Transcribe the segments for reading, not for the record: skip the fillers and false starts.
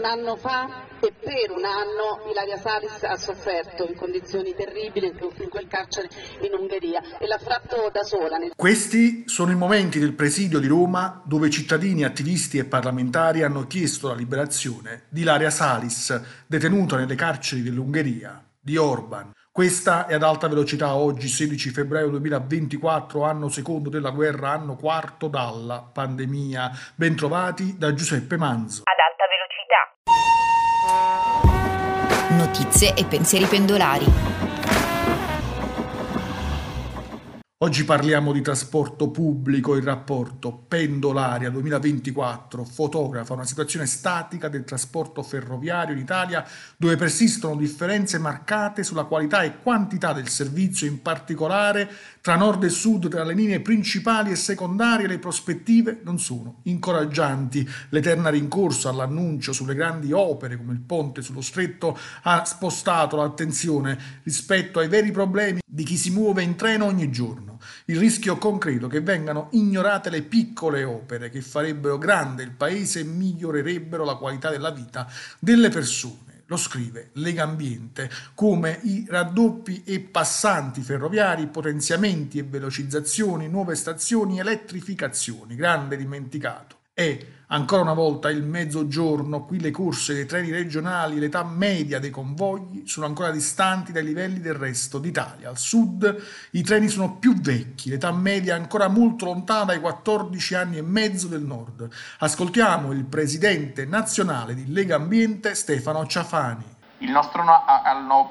un anno fa e per un anno Ilaria Salis ha sofferto in condizioni terribili in quel carcere in Ungheria e l'ha fatto da sola. Questi sono i momenti del presidio di Roma dove cittadini, attivisti e parlamentari hanno chiesto la liberazione di Ilaria Salis, detenuta nelle carceri dell'Ungheria di Orban. Questa è Ad Alta Velocità, oggi 16 febbraio 2024, anno secondo della guerra, anno quarto dalla pandemia. Bentrovati da Giuseppe Manzo. Ad Alta Velocità. Notizie e pensieri pendolari. Oggi parliamo di trasporto pubblico. Il rapporto Pendolaria 2024 fotografa una situazione statica del trasporto ferroviario in Italia, dove persistono differenze marcate sulla qualità e quantità del servizio, in particolare tra nord e sud, tra le linee principali e secondarie. Le prospettive non sono incoraggianti. L'eterna rincorsa all'annuncio sulle grandi opere come il ponte sullo stretto ha spostato l'attenzione rispetto ai veri problemi di chi si muove in treno ogni giorno. Il rischio concreto che vengano ignorate le piccole opere che farebbero grande il paese e migliorerebbero la qualità della vita delle persone. Lo scrive Legambiente, come i raddoppi e passanti ferroviari, potenziamenti e velocizzazioni, nuove stazioni, elettrificazioni. Grande dimenticato è ancora una volta il Mezzogiorno. Qui le corse dei treni regionali, l'età media dei convogli sono ancora distanti dai livelli del resto d'Italia. Al sud i treni sono più vecchi, l'età media è ancora molto lontana dai 14 anni e mezzo del nord. Ascoltiamo il presidente nazionale di Legambiente, Stefano Ciafani. Il nostro no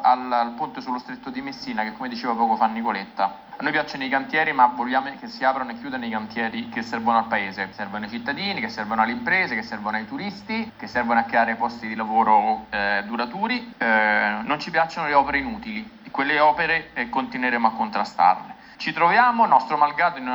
al ponte sullo stretto di Messina, che come diceva poco fa Nicoletta, a noi piacciono i cantieri, ma vogliamo che si aprano e chiudano i cantieri che servono al paese, che servono ai cittadini, che servono alle imprese, che servono ai turisti, che servono a creare posti di lavoro duraturi. Non ci piacciono le opere inutili, e quelle opere continueremo a contrastarle. Ci troviamo, nostro malgrado, in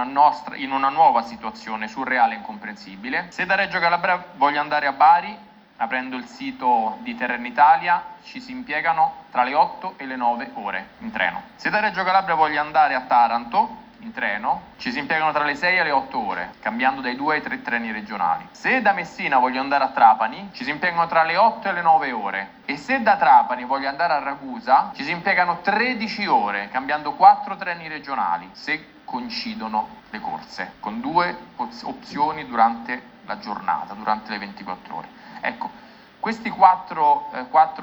una nuova situazione surreale e incomprensibile. Se da Reggio Calabria voglio andare a Bari, aprendo il sito di Trenitalia, ci si impiegano tra le 8 e le 9 ore in treno. Se da Reggio Calabria voglio andare a Taranto in treno, ci si impiegano tra le 6 e le 8 ore, cambiando dai 2 ai 3 treni regionali. Se da Messina voglio andare a Trapani, ci si impiegano tra le 8 e le 9 ore. E se da Trapani voglio andare a Ragusa, ci si impiegano 13 ore, cambiando 4 treni regionali, se coincidono le corse, con 2 opzioni durante la giornata, durante le 24 ore. Ecco, queste quattro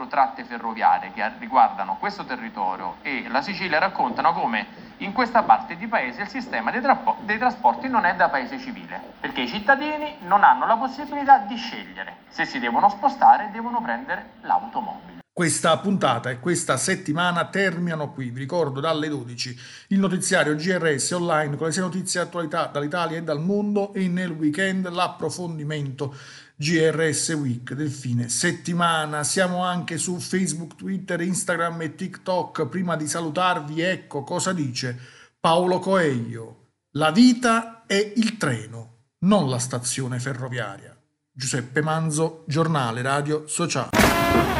tratte ferroviarie che riguardano questo territorio e la Sicilia raccontano come in questa parte di paese il sistema dei trasporti non è da paese civile, perché i cittadini non hanno la possibilità di scegliere. Se si devono spostare, devono prendere l'automobile. Questa puntata e questa settimana terminano qui. Vi ricordo dalle 12 il notiziario GRS online con le 6 notizie e attualità dall'Italia e dal mondo, e nel weekend l'approfondimento GRS Week del fine settimana. Siamo anche su Facebook, Twitter, Instagram e TikTok. Prima di salutarvi, ecco cosa dice Paolo Coelho: la vita è il treno, non la stazione ferroviaria. Giuseppe Manzo, Giornale Radio Sociale.